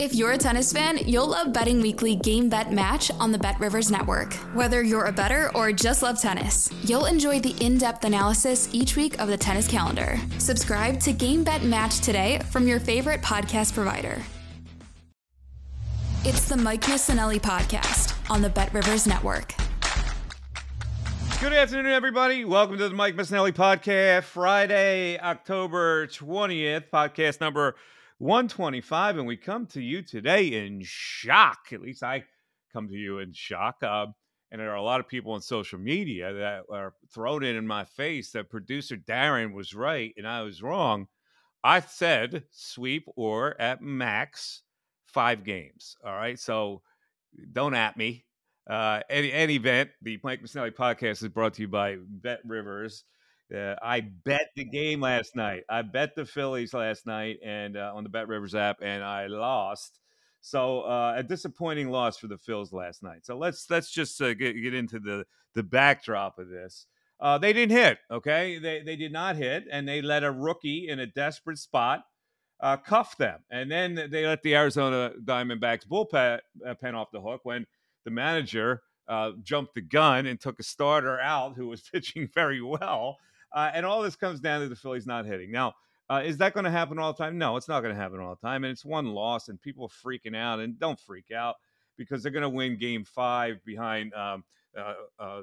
If you're a tennis fan, you'll love Betting Weekly Game Bet Match on the BetRivers Network. Whether you're a bettor or just love tennis, you'll enjoy the in-depth analysis each week of the tennis calendar. Subscribe to Game Bet Match today from your favorite podcast provider. It's the Mike Missanelli Podcast on the BetRivers Network. Good afternoon, everybody. Welcome to the Mike Missanelli Podcast, Friday, October 20th, podcast number 125, and we come to you today in shock. At least I come to you in shock. And there are a lot of people on social media that are thrown in my face that producer Darren was right and I was wrong. I said sweep or at max 5 games. All right, so don't at me. Any event, the Mike Missanelli Podcast is brought to you by BetRivers. I bet the game last night. I bet the Phillies last night and on the BetRivers app, and I lost. So a disappointing loss for the Phils last night. So let's just get into the backdrop of this. They didn't hit, okay? They did not hit, and they let a rookie in a desperate spot cuff them. And then they let the Arizona Diamondbacks bullpen off the hook when the manager jumped the gun and took a starter out who was pitching very well. And all this comes down to the Phillies not hitting. Now, is that going to happen all the time? No, it's not going to happen all the time. And it's one loss, and people are freaking out. And don't freak out because they're going to win Game 5 behind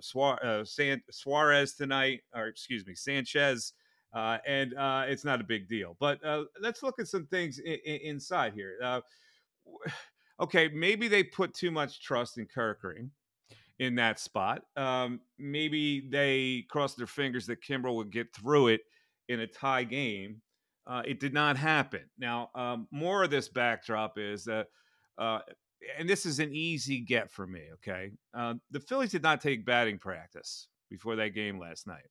Suarez tonight, or excuse me, Sanchez. And it's not a big deal. But let's look at some things inside here. Okay, maybe they put too much trust in Kirkering in that spot. Maybe they crossed their fingers that Kimbrel would get through it in a tie game. It did not happen. Now, more of this backdrop is and this is an easy get for me, okay? The Phillies did not take batting practice before that game last night.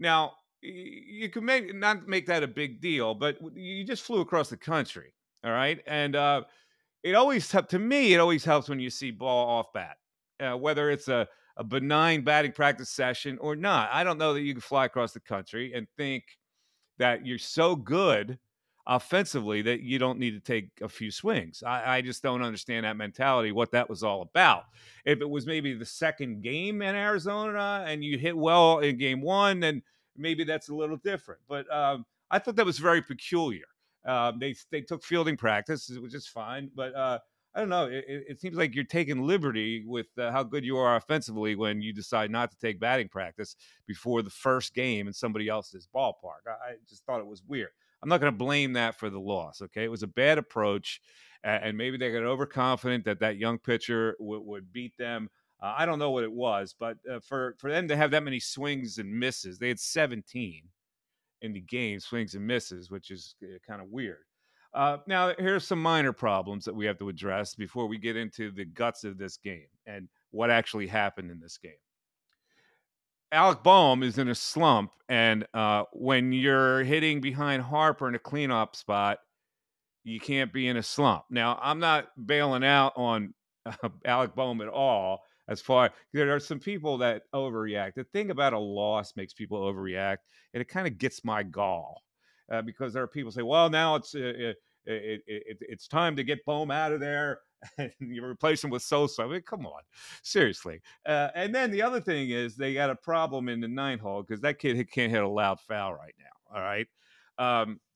Now, you can not make that a big deal, but you just flew across the country, all right? And it always helps when you see ball off bat. Whether it's a benign batting practice session or not. I don't know that you can fly across the country and think that you're so good offensively that you don't need to take a few swings. I just don't understand that mentality, what that was all about. If it was maybe the second game in Arizona and you hit well in Game 1, then maybe that's a little different. But I thought that was very peculiar. They took fielding practice, which is fine, but I don't know. It seems like you're taking liberty with how good you are offensively when you decide not to take batting practice before the first game in somebody else's ballpark. I just thought it was weird. I'm not going to blame that for the loss, okay? It was a bad approach, and maybe they got overconfident that young pitcher would beat them. I don't know what it was, but for them to have that many swings and misses, they had 17 in the game, swings and misses, which is kind of weird. Now, here's some minor problems that we have to address before we get into the guts of this game and what actually happened in this game. Alec Bohm is in a slump, and when you're hitting behind Harper in a cleanup spot, you can't be in a slump. Now, I'm not bailing out on Alec Bohm at all. There are some people that overreact. The thing about a loss makes people overreact, and it kind of gets my gall. Because there are people say, well, now it's time to get Bohm out of there and you replace him with Sosa. I mean, come on, seriously. And then the other thing is they got a problem in the 9th hole because that kid can't hit a loud foul right now. All right.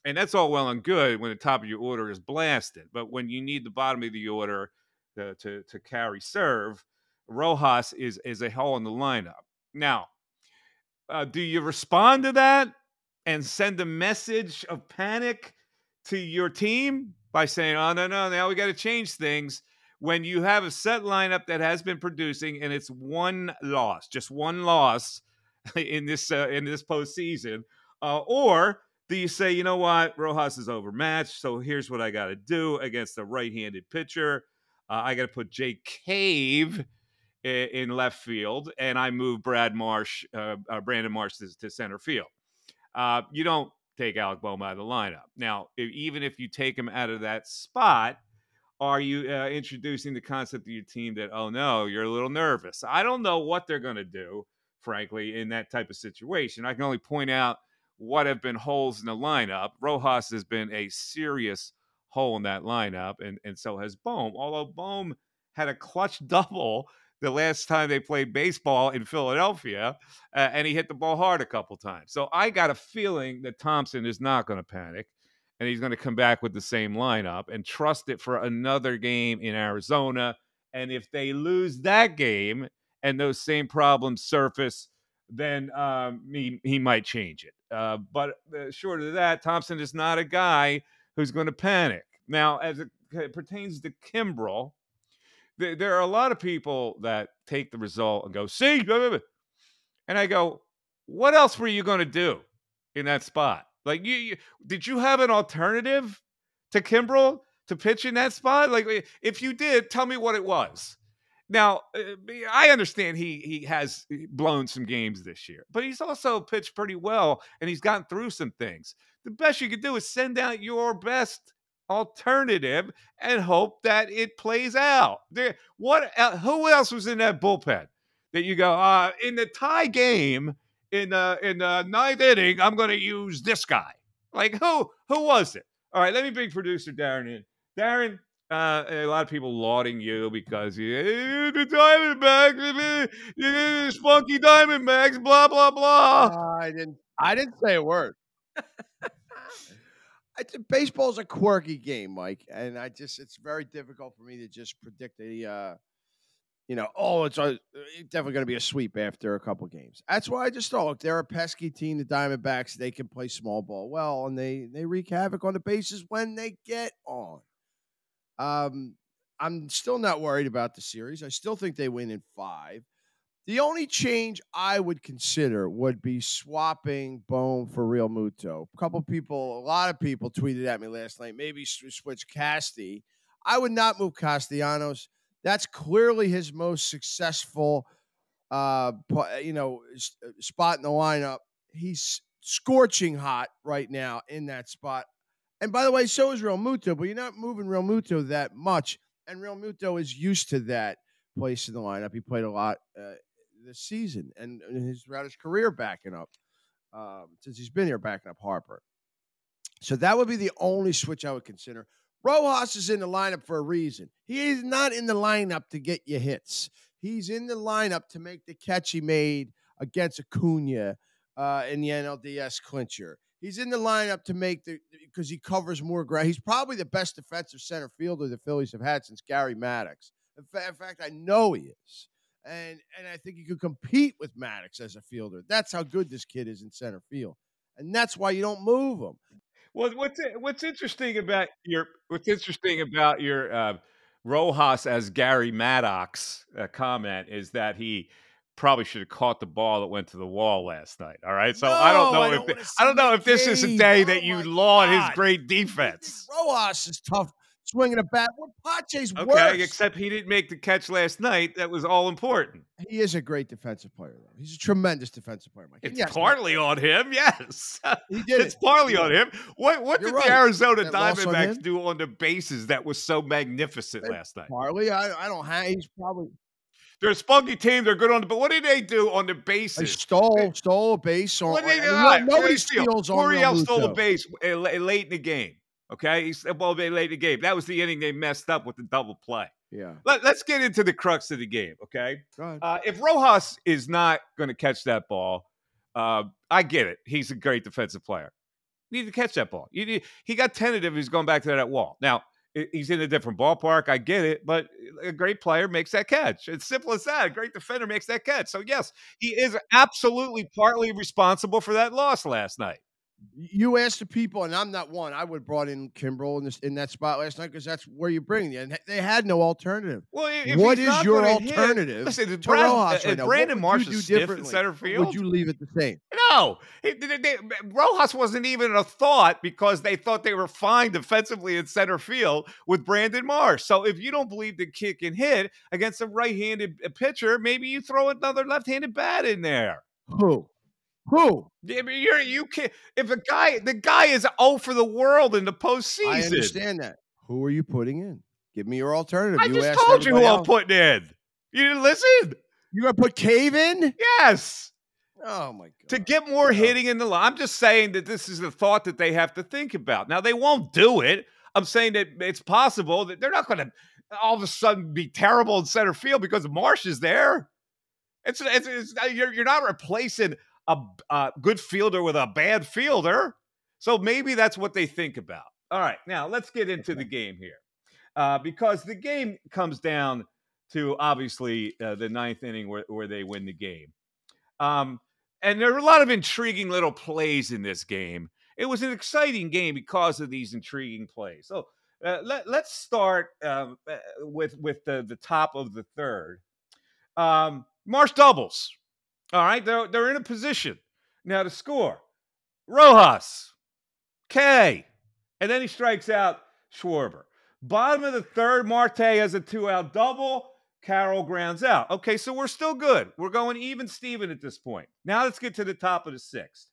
And that's all well and good when the top of your order is blasted. But when you need the bottom of the order to carry serve, Rojas is a hole in the lineup. Now, do you respond to that and send a message of panic to your team by saying, oh, no, now we got to change things when you have a set lineup that has been producing and it's just one loss in this postseason? Or do you say, you know what, Rojas is overmatched, so here's what I got to do against a right-handed pitcher. I got to put Jake Cave in left field, and I move Brandon Marsh to center field. You don't take Alec Bohm out of the lineup. Now, even if you take him out of that spot, are you introducing the concept to your team that, oh, no, you're a little nervous? I don't know what they're going to do, frankly, in that type of situation. I can only point out what have been holes in the lineup. Rojas has been a serious hole in that lineup, and so has Bohm, although Bohm had a clutch double the last time they played baseball in Philadelphia, and he hit the ball hard a couple times. So I got a feeling that Thompson is not going to panic, and he's going to come back with the same lineup and trust it for another game in Arizona. And if they lose that game and those same problems surface, then he might change it. But short of that, Thompson is not a guy who's going to panic. Now, as it pertains to Kimbrel, there are a lot of people that take the result and go, see, blah, blah, blah. And I go, what else were you going to do in that spot? Like, you did you have an alternative to Kimbrel to pitch in that spot? Like, if you did, tell me what it was. Now, I understand he has blown some games this year, but he's also pitched pretty well, and he's gotten through some things. The best you could do is send out your best alternative and hope that it plays out. Who else was in that bullpen that you go in the tie game in the ninth inning? I'm going to use this guy. Like who was it? All right, let me bring producer Darren in. Darren, a lot of people lauding you because the Diamondbacks, the spunky Diamondbacks, blah blah blah. I didn't say a word. Baseball's a quirky game, Mike, and it's very difficult for me to just predict it's definitely going to be a sweep after a couple games. That's why I just thought, look, they're a pesky team, the Diamondbacks. They can play small ball well, and they wreak havoc on the bases when they get on. I'm still not worried about the series. I still think they win in 5. The only change I would consider would be swapping Bohm for Realmuto. A lot of people tweeted at me last night, maybe switch Casti. I would not move Castellanos. That's clearly his most successful, spot in the lineup. He's scorching hot right now in that spot. And by the way, so is Realmuto, but you're not moving Realmuto that much. And Realmuto is used to that place in the lineup. He played a lot this season and throughout his career backing up since he's been here backing up Harper. So that would be the only switch I would consider. Rojas is in the lineup for a reason. He is not in the lineup to get you hits. He's in the lineup to make the catch he made against Acuna in the NLDS clincher. He's in the lineup to make because he covers more ground. He's probably the best defensive center fielder the Phillies have had since Gary Maddox. In fact, I know he is. And I think he could compete with Maddox as a fielder. That's how good this kid is in center field. And that's why you don't move him. Well, what's interesting about your Rojas as Gary Maddox comment is that he probably should have caught the ball that went to the wall last night. All right, so I don't know if this is a day that you laud his great defense. Rojas is tough. Swinging a bat. Well, Pache's worse. Okay, except he didn't make the catch last night. That was all important. He is a great defensive player, though. He's a tremendous defensive player, Mike. It's partly on him, yes. He did. It's partly on him. What did the Arizona Diamondbacks do on the bases that was so magnificent last night? Partly. I don't have. He's probably. They're a spunky team. They're good on the. But what did they do on the bases? They stole a base. On, what did they do? Nobody steals on Gurriel. Gurriel stole a base late in the game. Okay, he said, well, they late the game. That was the inning they messed up with the double play. Yeah. Let's get into the crux of the game, okay? Go ahead. If Rojas is not going to catch that ball, I get it. He's a great defensive player. You need to catch that ball. He got tentative. He's going back to that wall. Now, he's in a different ballpark. I get it, but a great player makes that catch. It's simple as that. A great defender makes that catch. So, yes, he is absolutely partly responsible for that loss last night. You asked the people, and I'm not one. I would have brought in Kimbrel in that spot last night because that's where you bring them. And they had no alternative. Well, what is your alternative? Listen, Brandon Marsh is stiff in center field. Would you leave it the same? No, No, Rojas wasn't even a thought because they thought they were fine defensively in center field with Brandon Marsh. So if you don't believe the kid can hit against a right-handed pitcher, maybe you throw another left-handed bat in there. Who? You can't. If the guy is 0 for the world in the postseason. I understand that. Who are you putting in? Give me your alternative. I just told you who I'm putting in. You didn't listen. You gonna put Cave in? Yes. Oh my God. To get more hitting in the line. I'm just saying that this is the thought that they have to think about. Now they won't do it. I'm saying that it's possible that they're not gonna all of a sudden be terrible in center field because Marsh is there. You're not replacing a good fielder with a bad fielder. So maybe that's what they think about. All right, now let's get into the game here because the game comes down to obviously the ninth inning where they win the game. And there were a lot of intriguing little plays in this game. It was an exciting game because of these intriguing plays. So let's start with the top of the third. Marsh doubles. All right, they're in a position now to score. Rojas, K, and then he strikes out Schwarber. Bottom of the third, Marte has a 2-out double. Carroll grounds out. Okay, so we're still good. We're going even Steven at this point. Now let's get to the top of the sixth.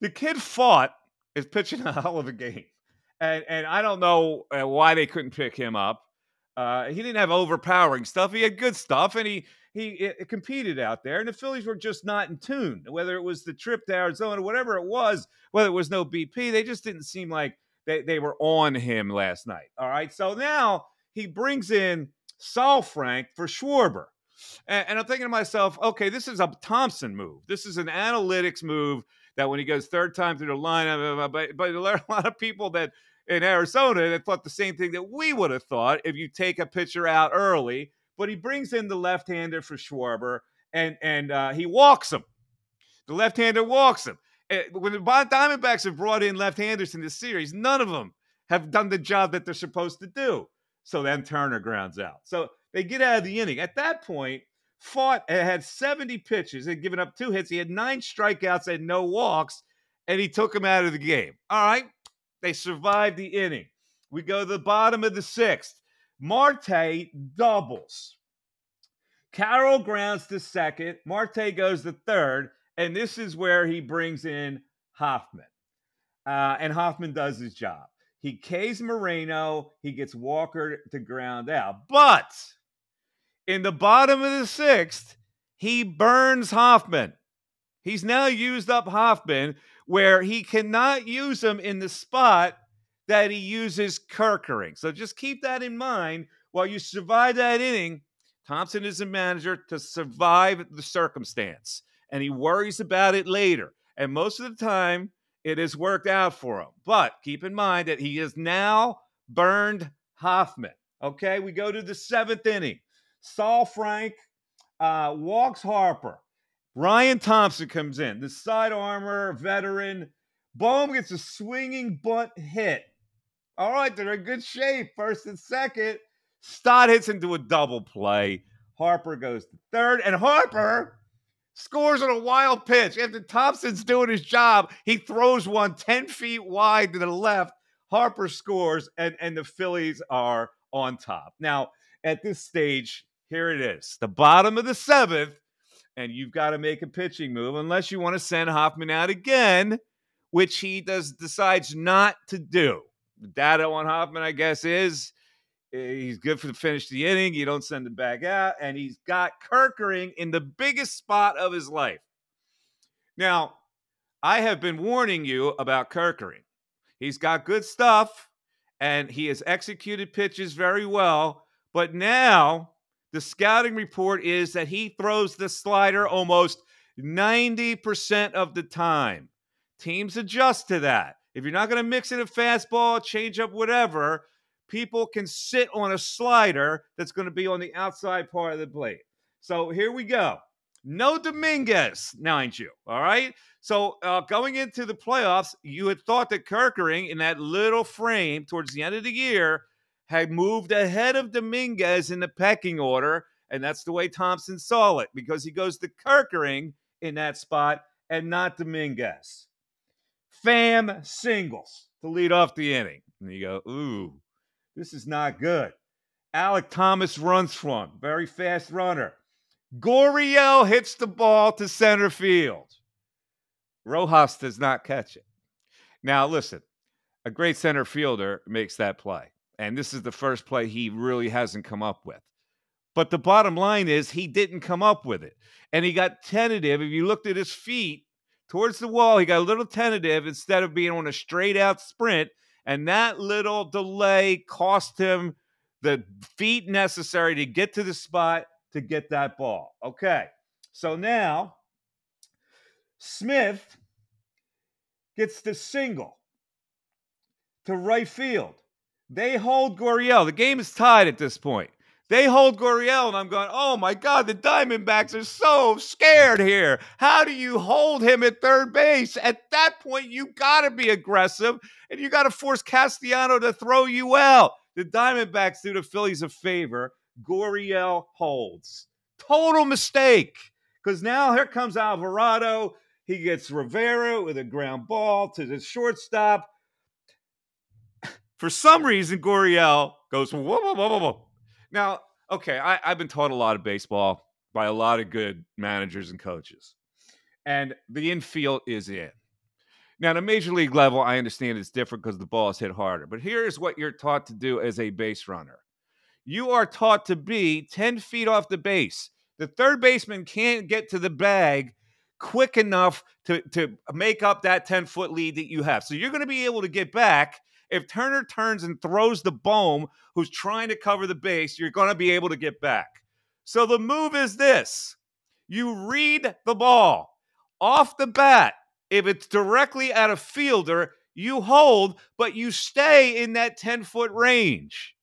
The kid Fought is pitching a hell of a game, and I don't know why they couldn't pick him up. He didn't have overpowering stuff. He had good stuff, and he competed out there, and the Phillies were just not in tune. Whether it was the trip to Arizona, whatever it was, whether it was no BP, they just didn't seem like they were on him last night. All right, so now he brings in Salfrank for Schwarber. And I'm thinking to myself, okay, this is a Thompson move. This is an analytics move that when he goes third time through the lineup, but there are a lot of people that in Arizona that thought the same thing that we would have thought if you take a pitcher out early. But he brings in the left-hander for Schwarber, and he walks him. The left-hander walks him. When the Diamondbacks have brought in left-handers in this series, none of them have done the job that they're supposed to do. So then Turner grounds out. So they get out of the inning. At that point, Fought had 70 pitches. They'd given up 2 hits. He had 9 strikeouts and no walks, and he took him out of the game. All right, they survived the inning. We go to the bottom of the sixth. Marte doubles. Carroll grounds to second. Marte goes to third. And this is where he brings in Hoffman. And Hoffman does his job. He K's Moreno. He gets Walker to ground out. But in the bottom of the sixth, he burns Hoffman. He's now used up Hoffman where he cannot use him in the spot that he uses Kirkering. So just keep that in mind while you survive that inning. Thompson is a manager to survive the circumstance, and he worries about it later. And most of the time, it has worked out for him. But keep in mind that he has now burned Hoffman. Okay, we go to the seventh inning. Salfrank walks Harper. Ryan Thompson comes in, the side-armer veteran. Bohm gets a swinging bunt hit. All right, they're in good shape, first and second. Stott hits into a double play. Harper goes to third, and Harper scores on a wild pitch. After Thompson's doing his job, he throws one 10 feet wide to the left. Harper scores, and the Phillies are on top. Now, at this stage, here it is, the bottom of the seventh, and you've got to make a pitching move unless you want to send Hoffman out again, which he decides not to do. The data on Hoffman, I guess, is he's good for the finish of the inning. You don't send him back out. And he's got Kirkering in the biggest spot of his life. Now, I have been warning you about Kirkering. He's got good stuff, and he has executed pitches very well. But now the scouting report is that he throws the slider almost 90% of the time. Teams adjust to that. If you're not going to mix in a fastball, changeup, whatever, people can sit on a slider that's going to be on the outside part of the plate. So here we go. No Dominguez, mind you. All right. So going into the playoffs, you had thought that Kirkering in that little frame towards the end of the year had moved ahead of Dominguez in the pecking order. And that's the way Thompson saw it because he goes to Kirkering in that spot. and not Dominguez. Fam singles to lead off the inning. And you go, ooh, this is not good. Alec Thomas runs from, very fast runner. Gurriel hits the ball to center field. Rojas does not catch it. Now, listen, a great center fielder makes that play. And this is the first play he really hasn't come up with. But the bottom line is he didn't come up with it. And he got tentative. If you looked at his feet towards the wall, he got a little tentative instead of being on a straight out sprint. And that little delay cost him the feet necessary to get to the spot to get that ball. Okay. So now Smith gets the single to right field. They hold Gurriel. The game is tied at this point. They hold Gurriel, and I'm going, oh, my God, the Diamondbacks are so scared here. How do you hold him at third base? At that point, you got to be aggressive, and you got to force Castellano to throw you out. The Diamondbacks do the Phillies a favor. Gurriel holds. Total mistake, because now here comes Alvarado. He gets Rivera with a ground ball to the shortstop. For some reason, Gurriel goes, whoa, whoa, whoa, whoa, whoa. Now, okay, I've been taught a lot of baseball by a lot of good managers and coaches. And the infield is in. Now, at a major league level, I understand it's different because the ball is hit harder. But here is what you're taught to do as a base runner. You are taught to be 10 feet off the base. The third baseman can't get to the bag quick enough to make up that 10-foot lead that you have. So you're going to be able to get back. If Turner turns and throws the Bohm, who's trying to cover the base, you're going to be able to get back. So the move is this. You read the ball. Off the bat, if it's directly at a fielder, you hold, but you stay in that 10-foot range.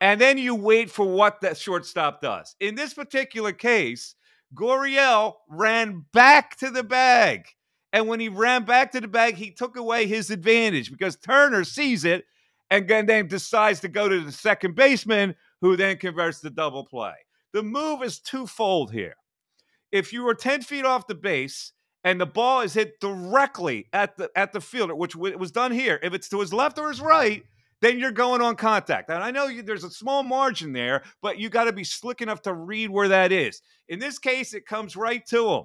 And then you wait for what that shortstop does. In this particular case, Gurriel ran back to the bag. And when he ran back to the bag, he took away his advantage because Turner sees it and then decides to go to the second baseman, who then converts the double play. The move is twofold here. If you are 10 feet off the base and the ball is hit directly at the fielder, which was done here, if it's to his left or his right, then you're going on contact. And I know there's a small margin there, but you got to be slick enough to read where that is. In this case, it comes right to him.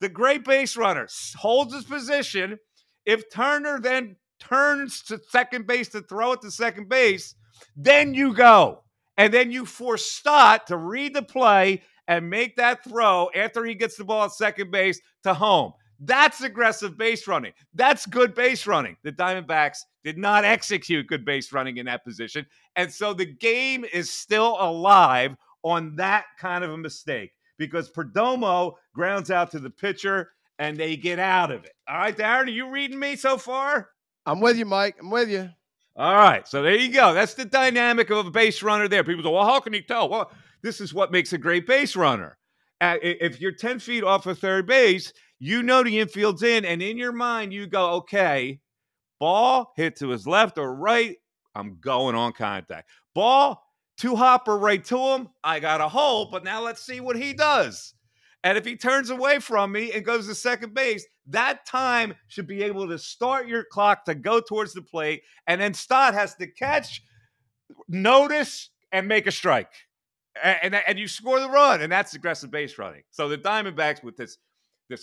The great base runner holds his position. If Turner then turns to second base to throw it to second base, then you go. And then you force Stott to read the play and make that throw after he gets the ball at second base to home. That's aggressive base running. That's good base running. The Diamondbacks did not execute good base running in that position. And so the game is still alive on that kind of a mistake, because Perdomo grounds out to the pitcher, and they get out of it. All right, Darren, are you reading me so far? I'm with you, Mike. I'm with you. All right, so there you go. That's the dynamic of a base runner there. People go, well, how can you tell? Well, this is what makes a great base runner. If you're 10 feet off of third base, you know the infield's in, and in your mind you go, okay, ball hit to his left or right, I'm going on contact. Ball two hopper right to him. I got a hold, but now let's see what he does. And if he turns away from me and goes to second base, that time should be able to start your clock to go towards the plate. And then Stott has to catch, notice, and make a strike. And you score the run. And that's aggressive base running. So the Diamondbacks, with this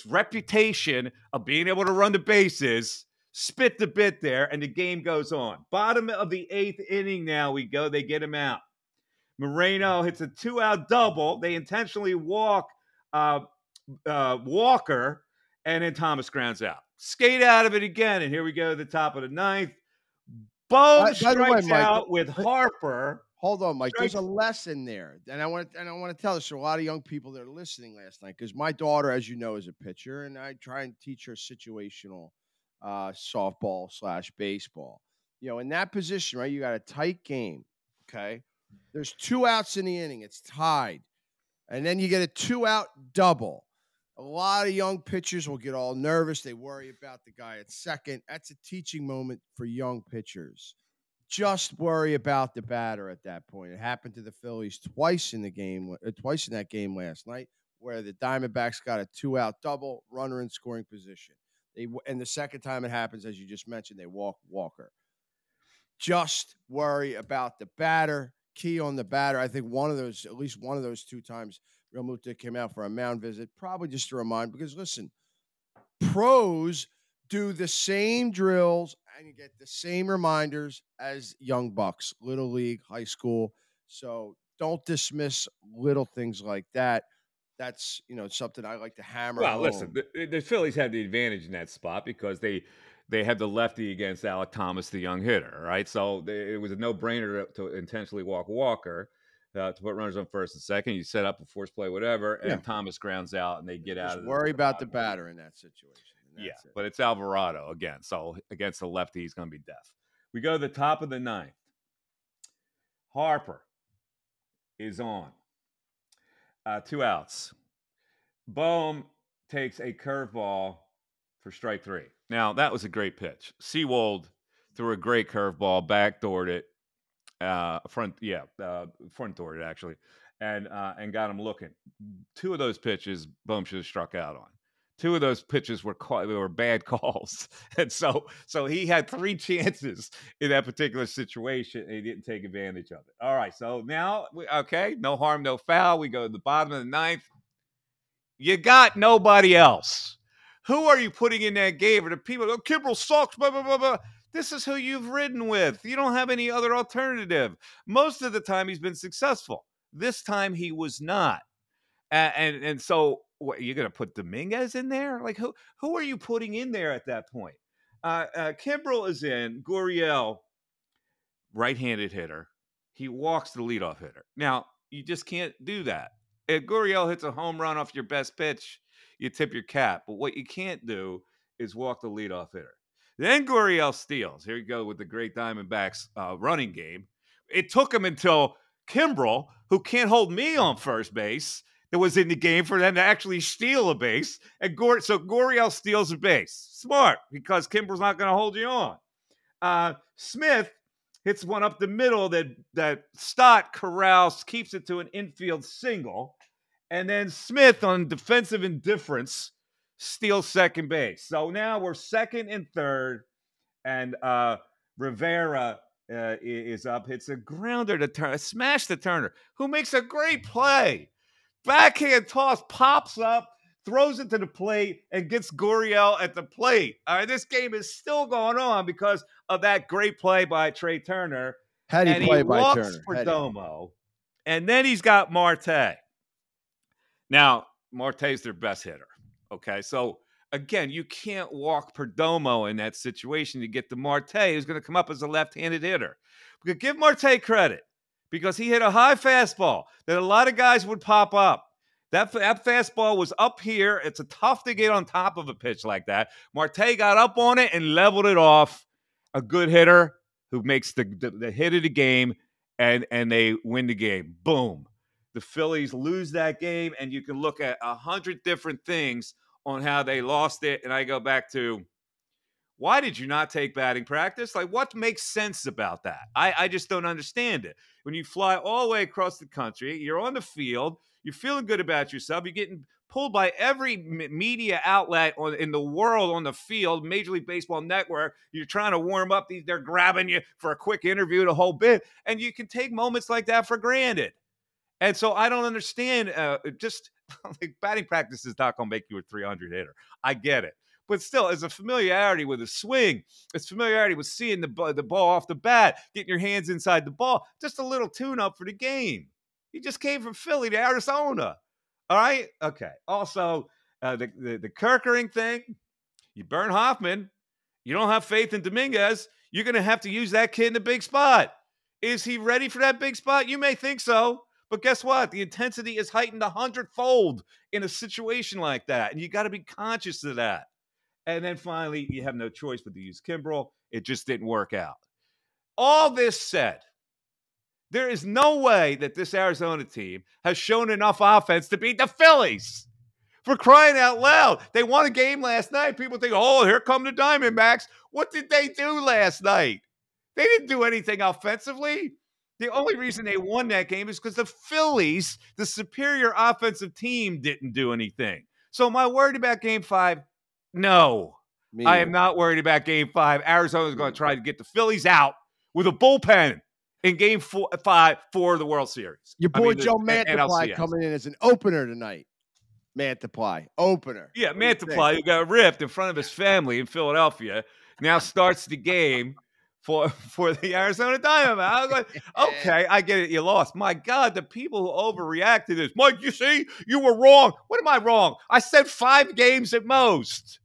reputation of being able to run the bases, spit the bit there, and the game goes on. Bottom of the eighth inning now we go. They get him out. Moreno hits a two-out double. They intentionally walk Walker, and then Thomas grounds out. Skate out of it again, and here we go to the top of the ninth. Bohm strikes out with Harper. Hold on, Mike. There's a lesson there, and I want to tell this to a lot of young people that are listening last night, because my daughter, as you know, is a pitcher, and I try and teach her situational softball / baseball. You know, in that position, right, you got a tight game, okay? There's 2 outs in the inning. It's tied. And then you get a 2-out double. A lot of young pitchers will get all nervous. They worry about the guy at second. That's a teaching moment for young pitchers. Just worry about the batter at that point. It happened to the Phillies twice in that game last night. where the Diamondbacks got a two-out double, runner in scoring position. And the second time it happens, as you just mentioned, they walk Walker. Just worry about the batter, key on the batter. I think one of those, at least one of those two times, Realmuto came out for a mound visit, probably just to remind, because listen, pros do the same drills and you get the same reminders as young bucks, little league, high school. So don't dismiss little things like that. That's, you know, something I like to hammer. Well, home. Listen, the Phillies have the advantage in that spot because they had the lefty against Alec Thomas, the young hitter, right? So it was a no-brainer to intentionally walk Walker to put runners on first and second. You set up a force play, whatever, and Thomas grounds out, and they get out of it. Just worry about the batter in that situation. But it's Alvarado again. So against the lefty, he's going to be death. We go to the top of the ninth. Harper is on. Two outs. Bohm takes a curveball for strike three. Now, that was a great pitch. Seawold threw a great curveball, backdoored it, front-doored it, actually, and got him looking. Two of those pitches, Bohm should have struck out on. Two of those pitches were bad calls. And so he had three chances in that particular situation, and he didn't take advantage of it. All right, so now, no harm, no foul. We go to the bottom of the ninth. You got nobody else. Who are you putting in that game? Or the people, Kimbrel sucks, blah, blah, blah, blah. This is who you've ridden with. You don't have any other alternative. Most of the time, he's been successful. This time, he was not. And so... What, you're going to put Dominguez in there? Like, who are you putting in there at that point? Kimbrel is in. Gurriel, right-handed hitter. He walks the leadoff hitter. Now, you just can't do that. If Gurriel hits a home run off your best pitch, you tip your cap. But what you can't do is walk the leadoff hitter. Then Gurriel steals. Here you go with the great Diamondbacks running game. It took him until Kimbrel, who can't hold me on first base, that was in the game for them to actually steal a base. So Gurriel steals a base. Smart, because Kimbrel's not going to hold you on. Smith hits one up the middle that Stott corrals, keeps it to an infield single. And then Smith, on defensive indifference, steals second base. So now we're second and third, and Rivera is up, hits a grounder to Turner, smash to Turner, who makes a great play. Backhand toss, pops up, throws it to the plate, and gets Gurriel at the plate. All right, this game is still going on because of that great play by Trea Turner. How'd he play by Turner? And he walks for Domo, and then he's got Marte. Now, Marte's their best hitter, okay? So, again, you can't walk Perdomo in that situation to get to Marte, who's going to come up as a left-handed hitter. But give Marte credit, because he hit a high fastball that a lot of guys would pop up. That fastball was up here. It's tough to get on top of a pitch like that. Marte got up on it and leveled it off. A good hitter who makes the hit of the game, and they win the game. Boom. The Phillies lose that game, and you can look at 100 different things on how they lost it. And I go back to, why did you not take batting practice? Like, what makes sense about that? I just don't understand it. When you fly all the way across the country, you're on the field, you're feeling good about yourself, you're getting pulled by every media outlet in the world on the field, Major League Baseball Network, you're trying to warm up, they're grabbing you for a quick interview, the whole bit, and you can take moments like that for granted. And so I don't understand, like, batting practice is not going to make you a 300 hitter. I get it. But still, it's a familiarity with a swing. It's familiarity with seeing the ball off the bat, getting your hands inside the ball. Just a little tune-up for the game. You just came from Philly to Arizona. All right? Okay. Also, the Kirkering thing, you burn Hoffman. You don't have faith in Dominguez. You're going to have to use that kid in the big spot. Is he ready for that big spot? You may think so. But guess what? The intensity is heightened 100-fold in a situation like that. And you got to be conscious of that. And then finally, you have no choice but to use Kimbrel. It just didn't work out. All this said, there is no way that this Arizona team has shown enough offense to beat the Phillies. For crying out loud, they won a game last night. People think, oh, here come the Diamondbacks. What did they do last night? They didn't do anything offensively. The only reason they won that game is because the Phillies, the superior offensive team, didn't do anything. So am I worried about Game 5? No. I am not worried about Game 5. Arizona's going to try to get the Phillies out with a bullpen in Game 5 for the World Series. Your boy Joe Mantiply coming in as an opener tonight. Mantiply, opener. Yeah, Mantiply, who got ripped in front of his family in Philadelphia, now starts the game for the Arizona Diamondbacks. I was like, okay, I get it. You lost. My God, the people who overreact to this. Mike, you see, you were wrong. What am I wrong? I said 5 games at most.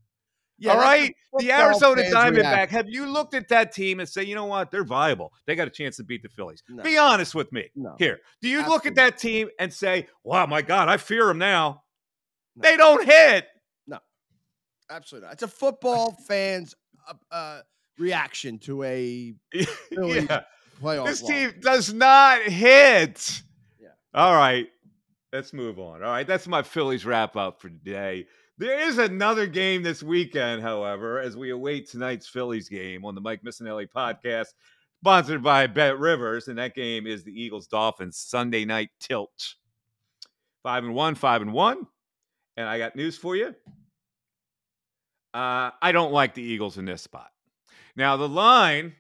Yeah, all right? The Arizona Diamondbacks, have you looked at that team and say, you know what? They're viable. They got a chance to beat the Phillies. No. Be honest with me here. Do you look at that team and say, wow, my God, I fear them now? No. They don't hit. No, absolutely not. It's a football fan's reaction to a Philly playoff. This team does not hit. Yeah. All right, let's move on. All right, that's my Phillies wrap up for today. There is another game this weekend, however, as we await tonight's Phillies game on the Mike Missanelli podcast, sponsored by BetRivers, and that game is the Eagles-Dolphins Sunday night tilt. 5-1, 5-1. And I got news for you. I don't like the Eagles in this spot. Now, the line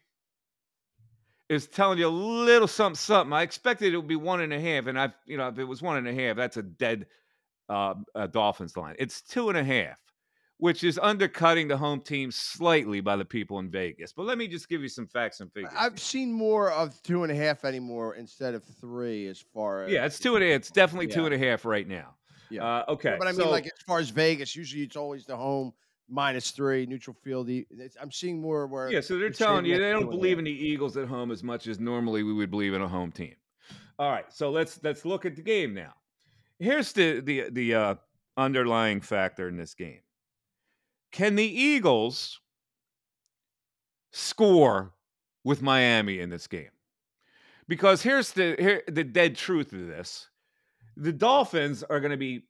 is telling you a little something, something. I expected it would be 1.5. And if it was 1.5, that's a dead Dolphins line. It's 2.5, which is undercutting the home team slightly by the people in Vegas. But let me just give you some facts and figures. I've seen more of 2.5 anymore instead of 3 as far as. Yeah, it's 2.5. It's definitely 2.5 right now. Yeah. Okay. But I mean, as far as Vegas, usually it's always the home -3 neutral field. I'm seeing more where. Yeah. So they're telling you they don't believe in the Eagles at home as much as normally we would believe in a home team. All right. So let's look at the game now. Here's the underlying factor in this game. Can the Eagles score with Miami in this game? Because here's the dead truth of this. The Dolphins are going to be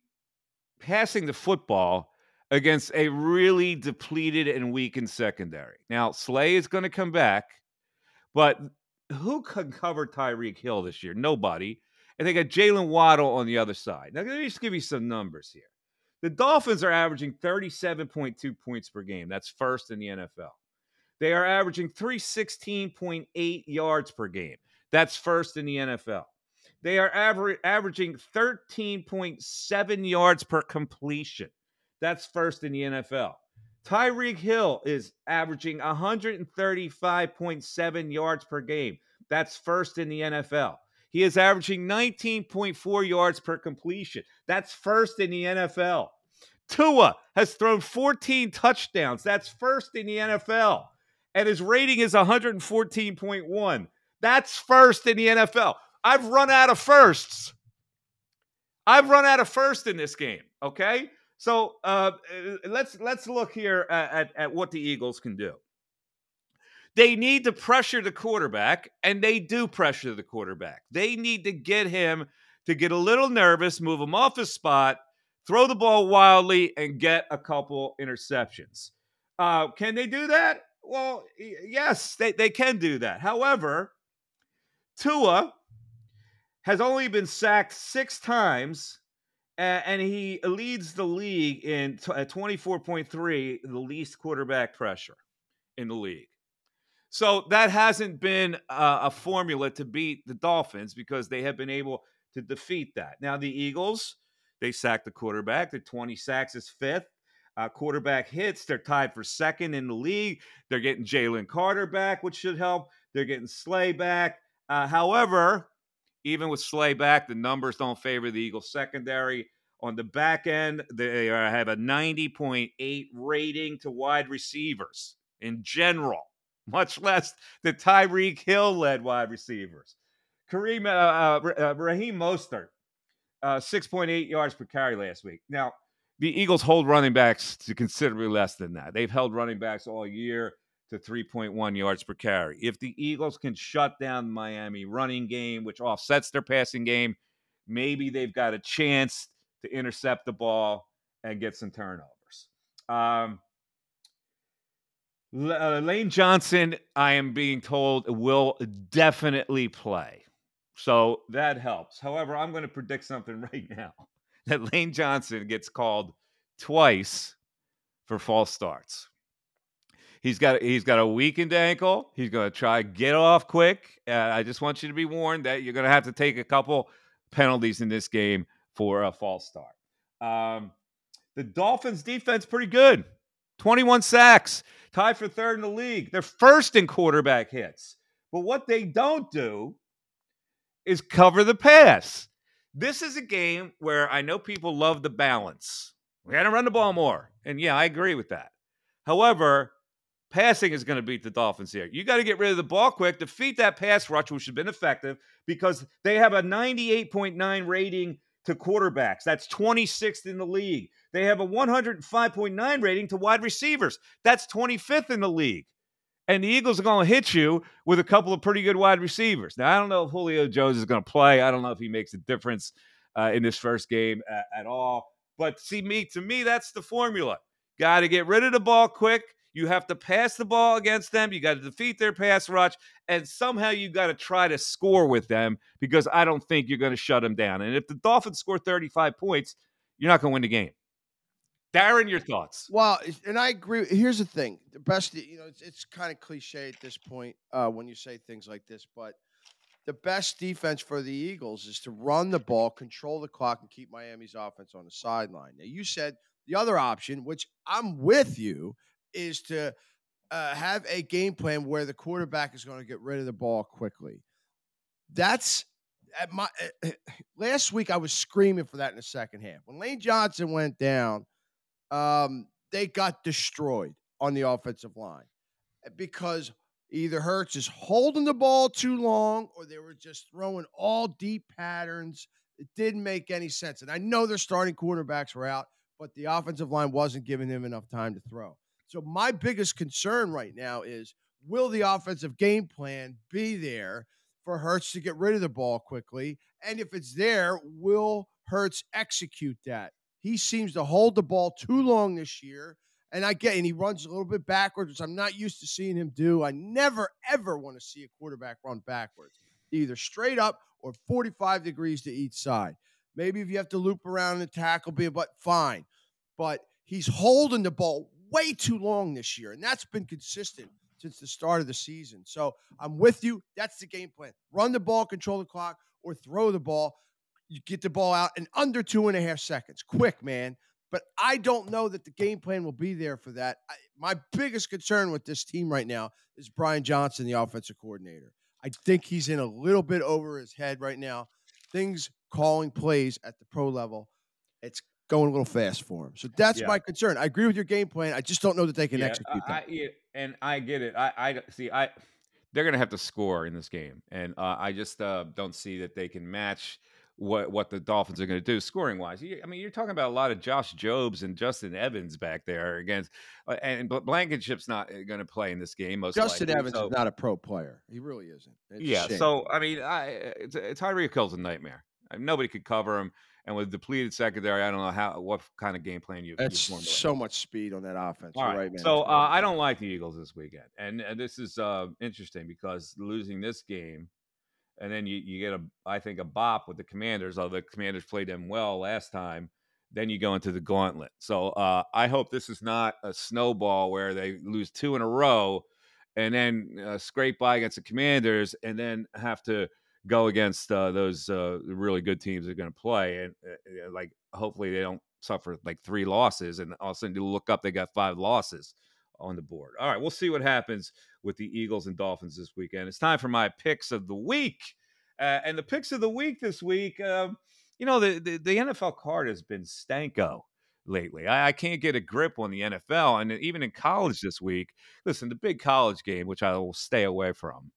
passing the football against a really depleted and weakened secondary. Now, Slay is going to come back, but who can cover Tyreek Hill this year? Nobody. And they got Jalen Waddle on the other side. Now, let me just give you some numbers here. The Dolphins are averaging 37.2 points per game. That's first in the NFL. They are averaging 316.8 yards per game. That's first in the NFL. They are averaging 13.7 yards per completion. That's first in the NFL. Tyreek Hill is averaging 135.7 yards per game. That's first in the NFL. He is averaging 19.4 yards per completion. That's first in the NFL. Tua has thrown 14 touchdowns. That's first in the NFL. And his rating is 114.1. That's first in the NFL. I've run out of firsts. I've run out of first in this game, okay? So let's look here at what the Eagles can do. They need to pressure the quarterback, and they do pressure the quarterback. They need to get him to get a little nervous, move him off his spot, throw the ball wildly, and get a couple interceptions. Can they do that? Well, yes, they can do that. However, Tua has only been sacked 6 times, and he leads the league in 24.3, the least quarterback pressure in the league. So that hasn't been a formula to beat the Dolphins because they have been able to defeat that. Now, the Eagles, they sacked the quarterback. Their 20 sacks is 5th. Quarterback hits, they're tied for 2nd in the league. They're getting Jalen Carter back, which should help. They're getting Slay back. However, even with Slay back, the numbers don't favor the Eagles secondary. On the back end, they have a 90.8 rating to wide receivers in general, much less the Tyreek Hill-led wide receivers. Raheem Mostert, 6.8 yards per carry last week. Now, the Eagles hold running backs to considerably less than that. They've held running backs all year to 3.1 yards per carry. If the Eagles can shut down the Miami running game, which offsets their passing game, maybe they've got a chance to intercept the ball and get some turnovers. Lane Johnson, I am being told, will definitely play. So that helps. However, I'm going to predict something right now, that Lane Johnson gets called twice for false starts. He's got a weakened ankle. He's going to try to get off quick. I just want you to be warned that you're going to have to take a couple penalties in this game for a false start. The Dolphins defense, pretty good. 21 sacks, tied for third in the league. They're first in quarterback hits. But what they don't do is cover the pass. This is a game where I know people love the balance. We got to run the ball more. And yeah, I agree with that. However, passing is going to beat the Dolphins here. You got to get rid of the ball quick, defeat that pass rush, which has been effective, because they have a 98.9 rating to quarterbacks. That's 26th in the league. They have a 105.9 rating to wide receivers. That's 25th in the league. And the Eagles are going to hit you with a couple of pretty good wide receivers. Now, I don't know if Julio Jones is going to play. I don't know if he makes a difference in this first game at all. But see, to me, that's the formula. Got to get rid of the ball quick. You have to pass the ball against them. You got to defeat their pass rush. And somehow you got to try to score with them, because I don't think you're going to shut them down. And if the Dolphins score 35 points, you're not going to win the game. Darren, your thoughts? Well, and I agree. Here's the thing. The best, it's kind of cliche at this point when you say things like this, but the best defense for the Eagles is to run the ball, control the clock, and keep Miami's offense on the sideline. Now, you said the other option, which I'm with you, is to have a game plan where the quarterback is going to get rid of the ball quickly. That's at my last week. I was screaming for that in the second half. When Lane Johnson went down, they got destroyed on the offensive line because either Hurts is holding the ball too long or they were just throwing all deep patterns. It didn't make any sense. And I know their starting quarterbacks were out, but the offensive line wasn't giving him enough time to throw. So my biggest concern right now is, will the offensive game plan be there for Hurts to get rid of the ball quickly? And if it's there, will Hurts execute that? He seems to hold the ball too long this year. And he runs a little bit backwards, which I'm not used to seeing him do. I never, ever want to see a quarterback run backwards, either straight up or 45 degrees to each side. Maybe if you have to loop around and tackle, but fine. But he's holding the ball way too long this year, and that's been consistent since the start of the season. So I'm with you. That's the game plan. Run the ball, control the clock, or throw the ball. You get the ball out in under 2.5 seconds. Quick, man. But I don't know that the game plan will be there for that. My biggest concern with this team right now is Brian Johnson, the offensive coordinator. I think he's in a little bit over his head right now. Things calling plays at the pro level. It's going a little fast for him. So that's my concern. I agree with your game plan. I just don't know that they can execute that. And I get it. I see, they're going to have to score in this game. And I just don't see that they can match what the Dolphins are going to do scoring-wise. I mean, you're talking about a lot of Josh Jobs and Justin Evans back there against and Blankenship's not going to play in this game. Most likely. Evans is not a pro player. He really isn't. It's a shame. So, I mean, it's Tyreek Hill's a nightmare. Nobody could cover him. And with depleted secondary, I don't know what kind of game plan you. That's so much speed on that offense. All right, man. So I don't like the Eagles this weekend, and this is interesting because losing this game, and then you get I think a bop with the Commanders. Although the Commanders played them well last time, then you go into the gauntlet. So I hope this is not a snowball where they lose two in a row, and then scrape by against the Commanders, and then have to go against those really good teams that are going to play. And hopefully they don't suffer like three losses. And all of a sudden you look up, they got five losses on the board. All right. We'll see what happens with the Eagles and Dolphins this weekend. It's time for my picks of the week and the picks of the week this week. The NFL card has been stanko lately. I can't get a grip on the NFL. And even in college this week, listen, the big college game, which I will stay away from,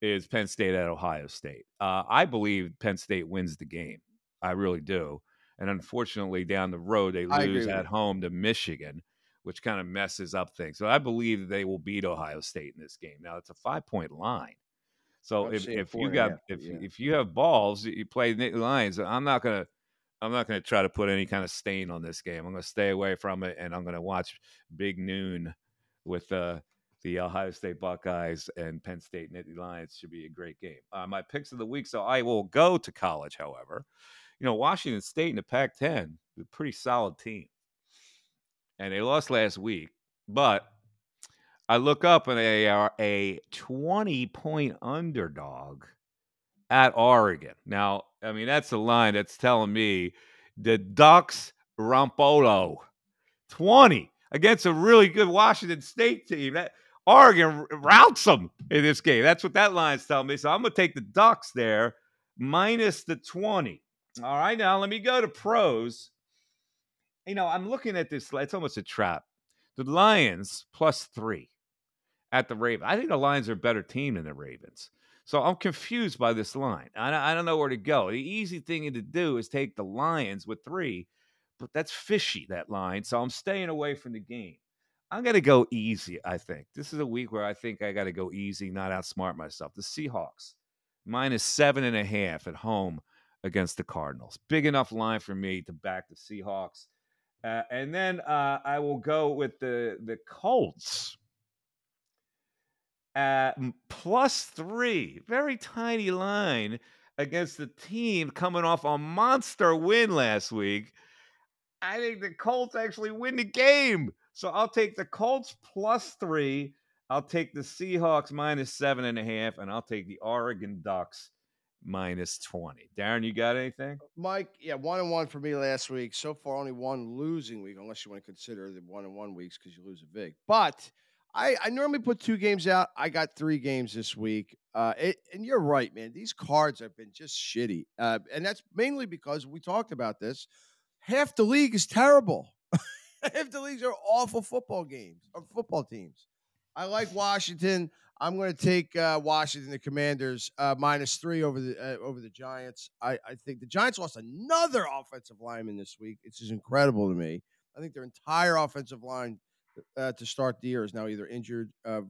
is Penn State at Ohio State. I believe Penn State wins the game. I really do. And unfortunately, down the road, they lose at home to Michigan, which kind of messes up things. So I believe they will beat Ohio State in this game. Now, it's a 5-point line. So if you have balls, you play Nick Lions. I'm not gonna try to put any kind of stain on this game. I'm gonna stay away from it, and I'm gonna watch Big Noon with the Ohio State Buckeyes and Penn State Nittany Lions should be a great game. My picks of the week. So I will go to college, however. You know, Washington State in the Pac-10, a pretty solid team. And they lost last week. But I look up and they are a 20-point underdog at Oregon. Now, I mean, that's a line that's telling me the Ducks Rompolo 20 against a really good Washington State team. That Oregon routs them in this game. That's what that line's telling me. So I'm going to take the Ducks there minus the 20. All right, now let me go to pros. You know, I'm looking at this. It's almost a trap. The Lions +3 at the Ravens. I think the Lions are a better team than the Ravens. So I'm confused by this line. I don't know where to go. The easy thing to do is take the Lions with 3, but that's fishy, that line. So I'm staying away from the game. I'm going to go easy, I think. This is a week where I think I got to go easy, not outsmart myself. The Seahawks, -7.5 at home against the Cardinals. Big enough line for me to back the Seahawks. And then I will go with the Colts at +3. Very tiny line against the team coming off a monster win last week. I think the Colts actually win the game. So I'll take the Colts +3. I'll take the Seahawks -7.5. And I'll take the Oregon Ducks -20. Darren, you got anything? Mike, yeah, 1-1 for me last week. So far, only one losing week, unless you want to consider the 1-1 weeks because you lose a big. But I normally put 2 games out. I got 3 games this week. And you're right, man. These cards have been just shitty. And that's mainly because we talked about this. Half the league is terrible. Half the leagues are awful football games or football teams. I like Washington. I'm going to take Washington, the Commanders, -3 over the Giants. I think the Giants lost another offensive lineman this week. It's just incredible to me. I think their entire offensive line to start the year is now either injured, at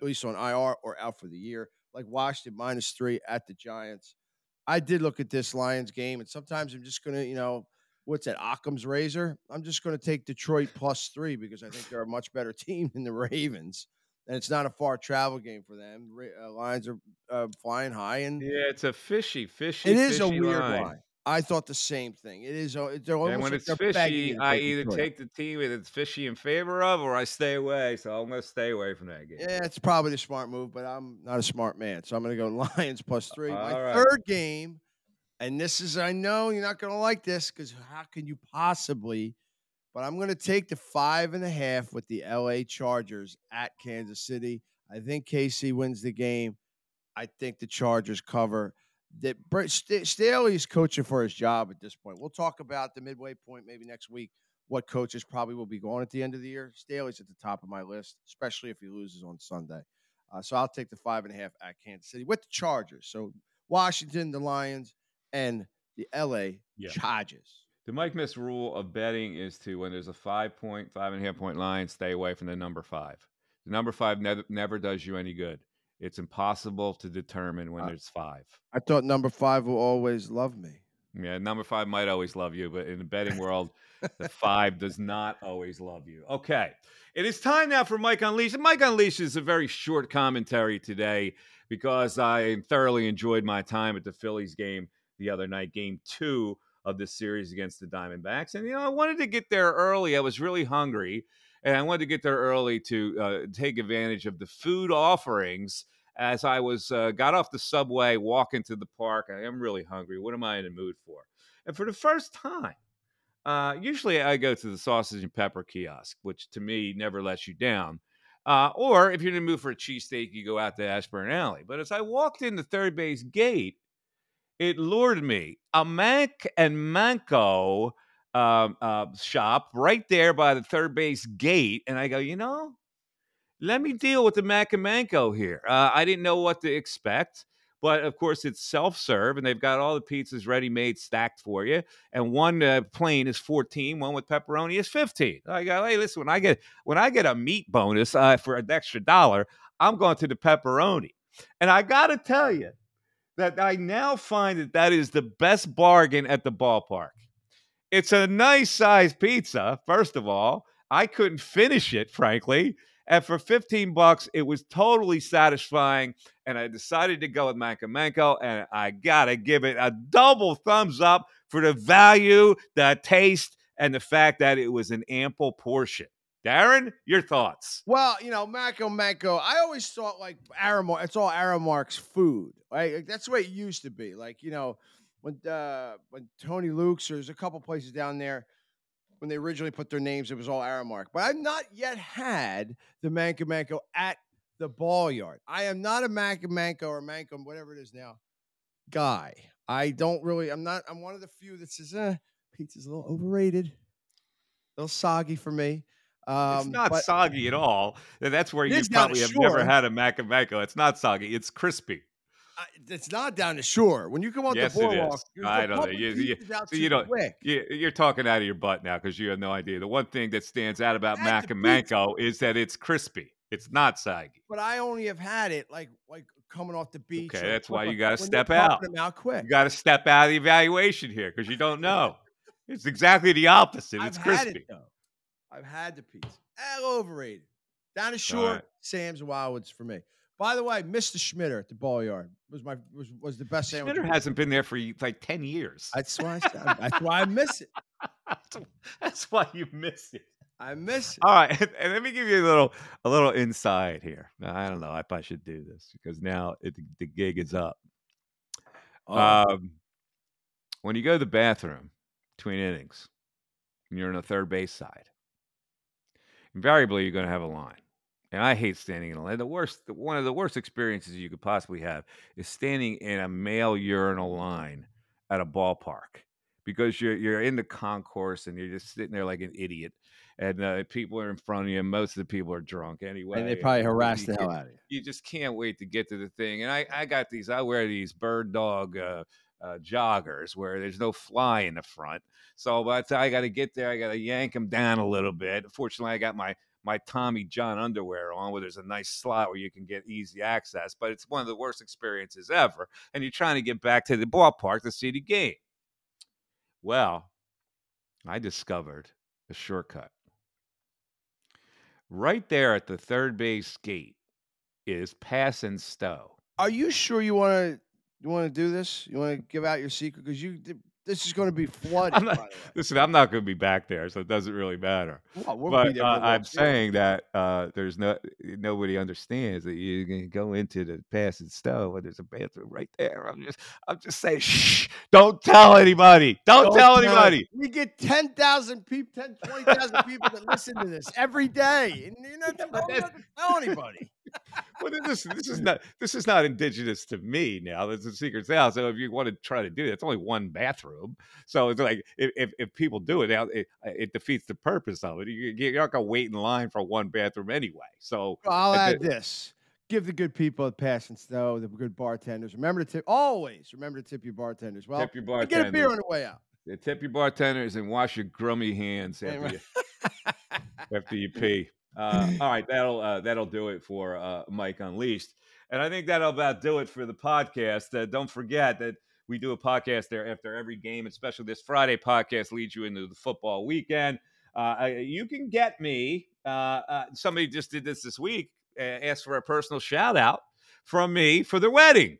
least on IR, or out for the year. Like Washington, -3 at the Giants. I did look at this Lions game, and sometimes I'm just going to, you know, what's that, Occam's razor? I'm just going to take Detroit +3 because I think they're a much better team than the Ravens. And it's not a far travel game for them. Lions are flying high, and yeah, it's a fishy. It is fishy, a weird line. I thought the same thing. It is. They're almost, and when it's fishy, I either take the team that it's fishy in favor of, or I stay away. So I'm going to stay away from that game. Yeah, it's probably the smart move, but I'm not a smart man, so I'm going to go Lions +3. Third game, and this is, I know you're not going to like this because how can you possibly? But I'm going to take the 5.5 with the L.A. Chargers at Kansas City. I think KC wins the game. I think the Chargers cover. That Staley's coaching for his job at this point. We'll talk about the midway point maybe next week, what coaches probably will be going at the end of the year. Staley's at the top of my list, especially if he loses on Sunday. So I'll take the 5.5 at Kansas City with the Chargers. So Washington, the Lions, and the L.A. Chargers. The Mike Miss rule of betting is to, when there's a 5.5 point line, stay away from the number 5. The number 5 never does you any good. It's impossible to determine when there's 5. I thought number 5 will always love me. Yeah, number 5 might always love you, but in the betting world, the 5 does not always love you. Okay, it is time now for Mike Unleashed. And Mike Unleashed is a very short commentary today because I thoroughly enjoyed my time at the Phillies game the other night, game 2. Of this series against the Diamondbacks. And, you know, I wanted to get there early. I was really hungry, and I wanted to get there early to take advantage of the food offerings as I was got off the subway, walking to the park. I am really hungry. What am I in the mood for? And for the first time, usually I go to the sausage and pepper kiosk, which to me never lets you down. Or if you're in the mood for a cheesesteak, you go out to Ashburn Alley. But as I walked in the third base gate, it lured me. A Manco and Manco shop right there by the third base gate. And I go, you know, let me deal with the Manco and Manco here. I didn't know what to expect. But, of course, it's self-serve, and they've got all the pizzas ready-made stacked for you. And one plain is $14. One with pepperoni is $15. I go, hey, listen, when I get a meat bonus for an extra $1, I'm going to the pepperoni. And I got to tell you, that I now find that is the best bargain at the ballpark. It's a nice-sized pizza, first of all. I couldn't finish it, frankly. And for $15, it was totally satisfying. And I decided to go with Manco Manco, and I got to give it a double thumbs up for the value, the taste, and the fact that it was an ample portion. Darren, your thoughts? Well, you know, Manco Manco, I always thought like Aramark, it's all Aramark's food, right? Like, that's the way it used to be. Like, you know, when Tony Luke's, or there's a couple places down there, when they originally put their names, it was all Aramark. But I've not yet had the Manco Manco at the ball yard. I am not a Manco Manco or Manco, whatever it is now, guy. I don't really, I'm one of the few that says, pizza's a little overrated, a little soggy for me. It's not soggy at all. That's where you probably have never had a Manco Manco. It's not soggy. It's crispy. It's not down the shore. When you come on the boardwalk, I don't know. You're talking out of your butt now because you have no idea. The one thing that stands out about Manco Manco is that it's crispy. It's not soggy. But I only have had it like coming off the beach. Okay, that's why you got to step out. You got to step out of the evaluation here because you don't know. It's exactly the opposite. It's crispy. I've had the pizza. Overrated. Down the shore, Sam's Wildwood's for me. By the way, Mr. Schmitter at the ball yard was the best sandwich. Schmitter hasn't been there for like 10 years. That's why I miss it. That's why you miss it. I miss it. All right, and let me give you a little insight here. Now, I don't know if I should do this because now the gig is up. When you go to the bathroom between innings, and you're on the third base side, invariably you're going to have a line. And I hate standing in a line. One of the worst experiences you could possibly have is standing in a male urinal line at a ballpark because you're in the concourse and you're just sitting there like an idiot. And people are in front of you. And most of the people are drunk anyway. And they probably harass the hell out of you. You just can't wait to get to the thing. And I got these. I wear these bird dog joggers where there's no fly in the front. So by the time I got to get there, I got to yank them down a little bit. Fortunately, I got my Tommy John underwear on where there's a nice slot where you can get easy access, but it's one of the worst experiences ever. And you're trying to get back to the ballpark to see the game. Well, I discovered a shortcut. Right there at the third base gate is pass and stow. Are you sure you want to do this? You want to give out your secret? Because this is going to be flooded. I'm not going to be back there, so it doesn't really matter. Well, I'm saying that there's nobody understands that you can go into the pass and stow and there's a bathroom right there. I'm just saying, shh! Don't tell anybody. Don't tell anybody. We get 10,000 people, 20,000 people that listen to this every day, and you're not going to tell anybody. Well, this is not indigenous to me now. This is Secret South. So if you want to try to do that, it's only one bathroom. So it's like if people do it now, it defeats the purpose of it. You're not gonna wait in line for one bathroom anyway. So I'll add this: give the good people a pass and stow, the good bartenders. Remember to tip. Always remember to tip your bartenders. Well, tip your bartenders. Get a beer on the way out. Yeah, tip your bartenders and wash your grummy hands after you pee. All right, that'll do it for Mike Unleashed, and I think that'll about do it for the podcast. Don't forget that we do a podcast there after every game, especially this Friday podcast leads you into the football weekend. You can get me. Somebody just did this week. Asked for a personal shout out from me for their wedding.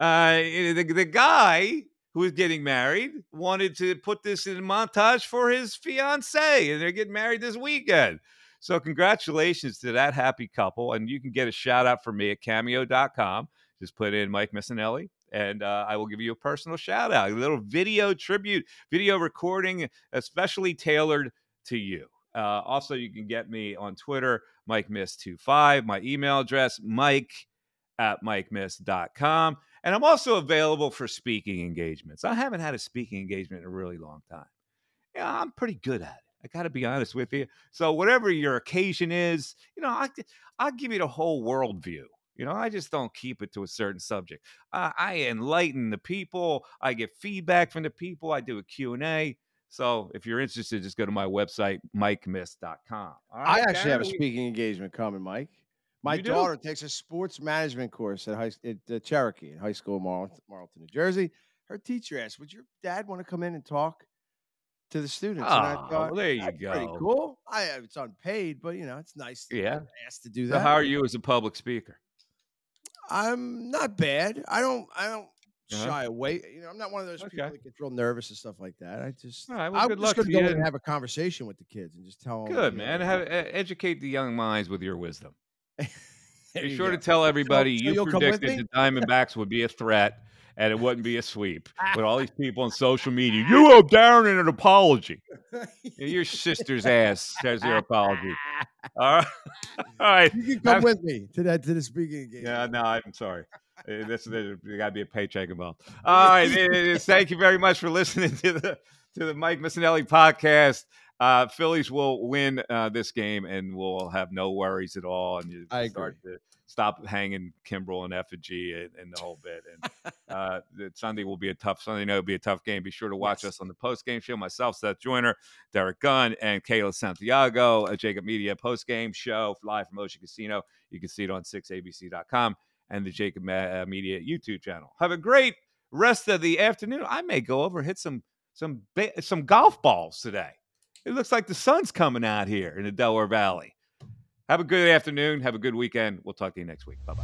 The guy who was getting married wanted to put this in a montage for his fiancee, and they're getting married this weekend. So congratulations to that happy couple. And you can get a shout out from me at cameo.com. Just put in Mike Missanelli and I will give you a personal shout out, a little video tribute, video recording, especially tailored to you. Also, you can get me on Twitter, MikeMiss25, my email address, mike@mikemiss.com. And I'm also available for speaking engagements. I haven't had a speaking engagement in a really long time. Yeah, I'm pretty good at it. I got to be honest with you. So whatever your occasion is, you know, I'll give you the whole worldview. You know, I just don't keep it to a certain subject. I enlighten the people. I get feedback from the people. I do a Q&A. So if you're interested, just go to my website, MikeMiss.com. All right, I actually have a speaking engagement coming, Mike. My daughter takes a sports management course at Cherokee in high school in Marlton, New Jersey. Her teacher asked, would your dad want to come in and talk? to the students. Oh, and I thought, there you go. Pretty cool. It's unpaid, but you know, it's nice to ask to do that. So how are you as a public speaker? I'm not bad. I don't shy away. You know, I'm not one of those people that gets real nervous and stuff like that. I'm good luck just going to go and have a conversation with the kids and just tell them. Good, man. Educate the young minds with your wisdom. Be sure to tell everybody you predicted the Diamondbacks would be a threat and it wouldn't be a sweep. With all these people on social media, you owe Darren an apology. Your sister's ass says your apology. All right. All right. You can come with me to the speaking game. Yeah, no, I'm sorry. There's got to be a paycheck involved. All right. Thank you very much for listening to the Mike Missanelli podcast. Phillies will win this game, and we'll have no worries at all. And you start to stop hanging Kimbrel and effigy and the whole bit. And Sunday will be a tough Sunday. It'll be a tough game. Be sure to watch us on the post-game show. Myself, Seth Joyner, Derek Gunn, and Kayla Santiago, a Jacob Media post-game show live from Ocean Casino. You can see it on 6abc.com and the Jacob Media YouTube channel. Have a great rest of the afternoon. I may go over and hit some golf balls today. It looks like the sun's coming out here in the Delaware Valley. Have a good afternoon. Have a good weekend. We'll talk to you next week. Bye-bye.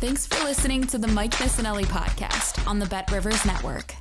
Thanks for listening to the Mike Missanelli podcast on the BetRivers Network.